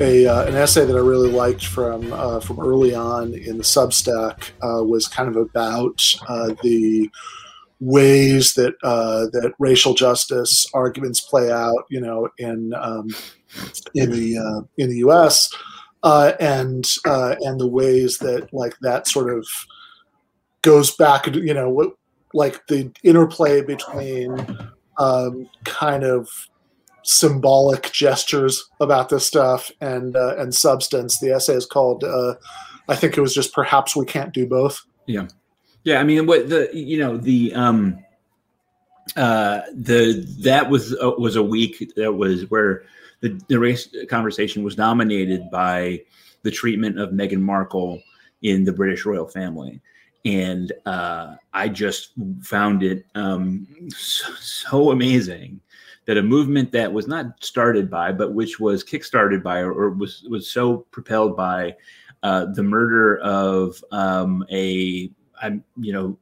an essay that I really liked from early on in the Substack was kind of about the ways that that racial justice arguments play out, you know, in the U.S. And the ways that that sort of goes back, you know, the interplay between kind of symbolic gestures about this stuff and substance. The essay is called, I think it was just Perhaps We Can't Do Both. Yeah. Yeah. I mean, what the, you know, that was a week that was where the race conversation was dominated by the treatment of Meghan Markle in the British royal family. And I just found it so amazing that a movement that was not started by, but which was kickstarted by, or was so propelled by the murder of you know,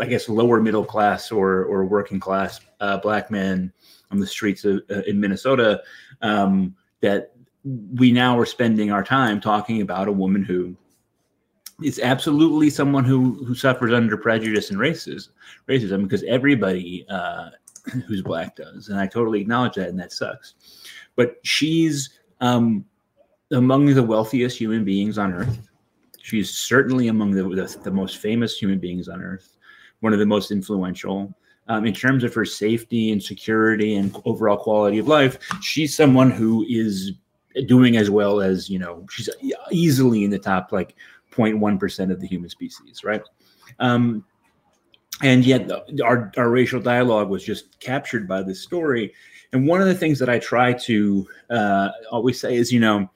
I guess lower middle class or working class black men on the streets in Minnesota, that we now are spending our time talking about a woman who is absolutely someone who suffers under prejudice and racism, because everybody who's black does. And I totally acknowledge that, and that sucks. But she's among the wealthiest human beings on earth. She's certainly among the most famous human beings on earth, one of the most influential. In terms of her safety and security and overall quality of life, she's someone who is doing as well as, you know, she's easily in the top 0.1% of the human species, right? And yet our racial dialogue was just captured by this story. And one of the things that I try to always say is, you know,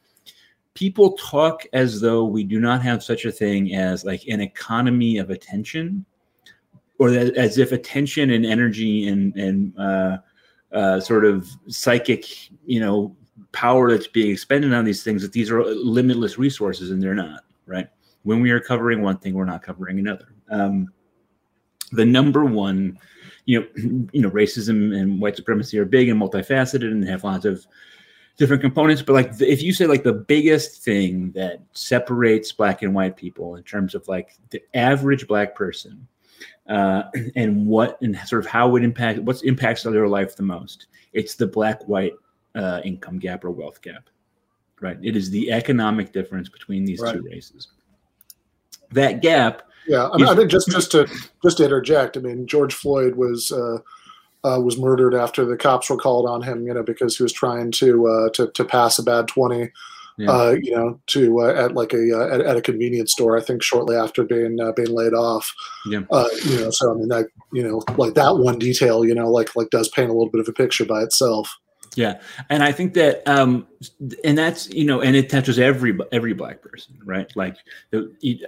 people talk as though we do not have such a thing as an economy of attention, or that, as if attention and energy and sort of psychic, you know, power that's being expended on these things, that these are limitless resources, and they're not, right? When we are covering one thing, we're not covering another. The number one, you know, racism and white supremacy are big and multifaceted and have lots of different components. But if you say the biggest thing that separates black and white people in terms of the average black person and sort of how it impacts, what impacts their life the most, it's the black-white income gap or wealth gap, right? It is the economic difference between these two races. That gap. Yeah, I mean, I think just to interject, I mean, George Floyd was murdered after the cops were called on him, you know, because he was trying to pass a bad 20, you know, to at a convenience store. I think shortly after being laid off. Yeah. You know, so I mean that, you know, that one detail, you know, does paint a little bit of a picture by itself. Yeah, and I think that, and that's, you know, and it touches every black person, right? It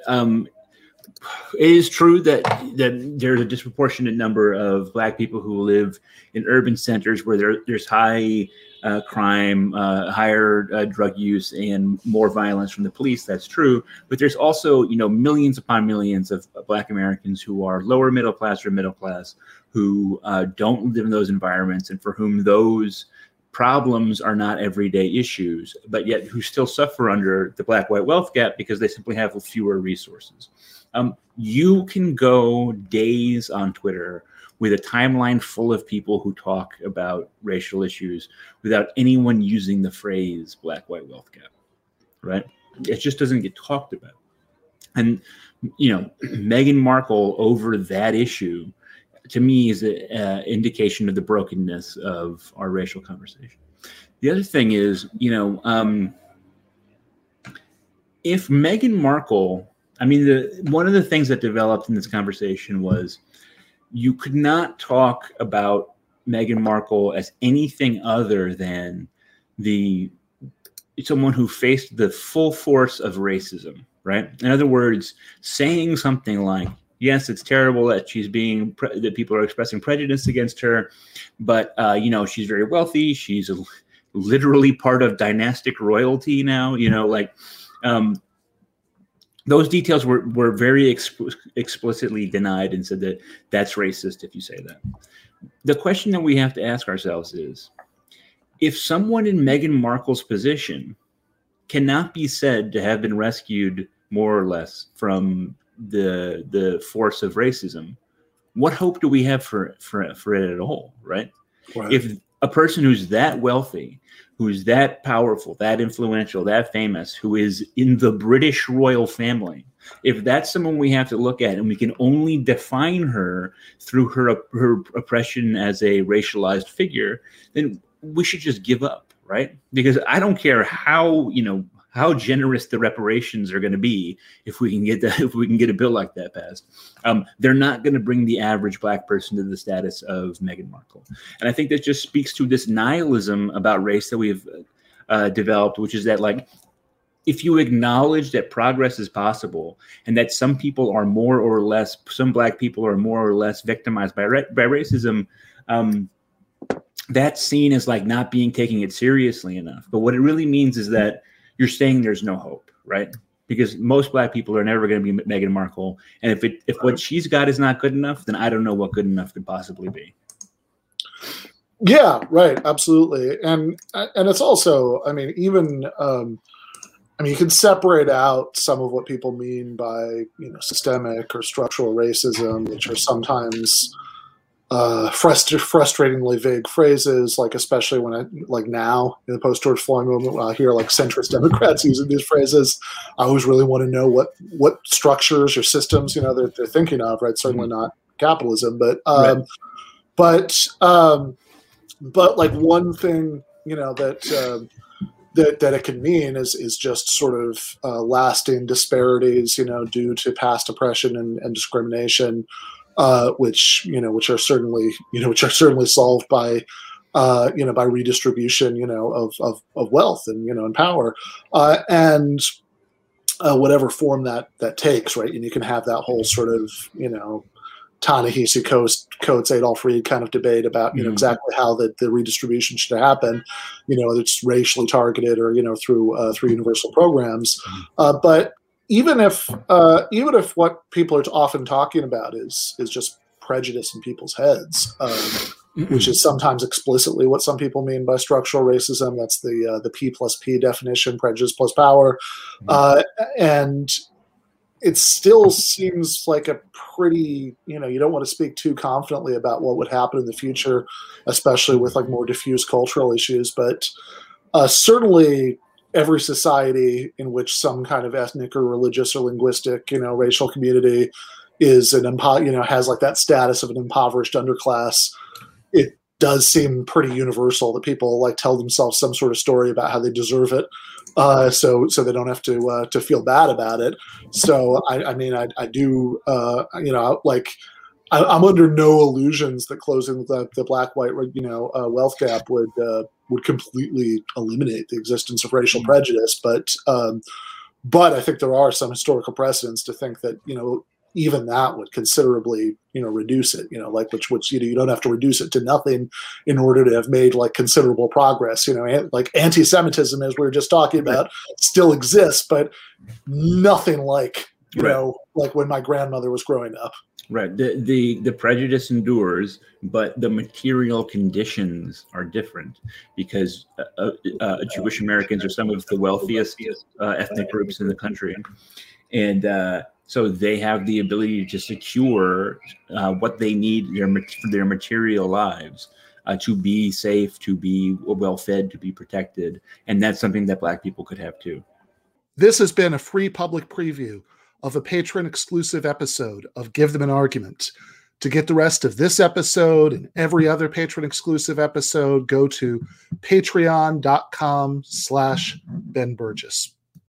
is true that there's a disproportionate number of black people who live in urban centers where there's high crime, higher drug use, and more violence from the police. That's true. But there's also, you know, millions upon millions of black Americans who are lower middle class or middle class, who don't live in those environments, and for whom those problems are not everyday issues, but yet who still suffer under the black-white wealth gap because they simply have fewer resources. You can go days on Twitter with a timeline full of people who talk about racial issues without anyone using the phrase black-white wealth gap, right? It just doesn't get talked about. And, you know, Meghan Markle over that issue, to me, is an indication of the brokenness of our racial conversation. The other thing is, you know, if Meghan Markle, I mean, one of the things that developed in this conversation was you could not talk about Meghan Markle as anything other than someone who faced the full force of racism, right? In other words, saying something like, yes, it's terrible that that people are expressing prejudice against her, but you know, she's very wealthy. She's literally part of dynastic royalty now. You know, those details were very explicitly denied, and said that that's racist if you say that. The question that we have to ask ourselves is, if someone in Meghan Markle's position cannot be said to have been rescued more or less from the force of racism, what hope do we have for it at all, right? Right. If a person who's that wealthy, who's that powerful, that influential, that famous, who is in the British royal family, if that's someone we have to look at and we can only define her through her oppression as a racialized figure, then we should just give up, right? Because I don't care how, you know, how generous the reparations are going to be if we can get a bill like that passed. They're not going to bring the average black person to the status of Meghan Markle. And I think that just speaks to this nihilism about race that we've developed, which is that, like, if you acknowledge that progress is possible and that some people are more or less, some black people are more or less victimized by racism, that's seen as like not being taking it seriously enough. But what it really means is that you're saying there's no hope, right? Because most black people are never going to be Meghan Markle. And if what she's got is not good enough, then I don't know what good enough could possibly be. Yeah, right. Absolutely. And it's also, I mean, even, I mean, you can separate out some of what people mean by, you know, systemic or structural racism, which are sometimes frustratingly vague phrases, like especially when I, like now in the post-George Floyd movement, when I hear like centrist Democrats using these phrases, I always really want to know what structures or systems, you know, they're thinking of, right? Certainly not capitalism, but like one thing, you know, that it can mean is just sort of lasting disparities, you know, due to past oppression and discrimination. Which are certainly solved by, by redistribution, you know, of wealth and, you know, and power, and whatever form that takes, right? And you can have that whole sort of, you know, Ta-Nehisi Coates, Adolf Reed kind of debate about, you know, exactly how the redistribution should happen, you know, whether it's racially targeted or, you know, through universal programs, but. Even if what people are often talking about is just prejudice in people's heads, which is sometimes explicitly what some people mean by structural racism. That's the P+P definition, prejudice plus power, and it still seems like a pretty, you know, you don't want to speak too confidently about what would happen in the future, especially with like more diffuse cultural issues, but certainly. Every society in which some kind of ethnic or religious or linguistic, you know, racial community is has like that status of an impoverished underclass. It does seem pretty universal that people like tell themselves some sort of story about how they deserve it. So they don't have to feel bad about it. So I'm under no illusions that closing the black-white, you know, wealth gap would completely eliminate the existence of racial prejudice, but I think there are some historical precedents to think that, you know, even that would considerably, you know, reduce it, you know, like which, you know, you don't have to reduce it to nothing in order to have made like considerable progress, you know, like anti-Semitism, as we were just talking about, still exists, but nothing like, you know, like when my grandmother was growing up. Right. The prejudice endures, but the material conditions are different because Jewish Americans are some of the wealthiest ethnic groups in the country. And so they have the ability to secure what they need their material lives to be safe, to be well fed, to be protected. And that's something that black people could have, too. This has been a free public preview of a patron-exclusive episode of Give Them an Argument. To get the rest of this episode and every other patron-exclusive episode, go to patreon.com/Ben Burgis.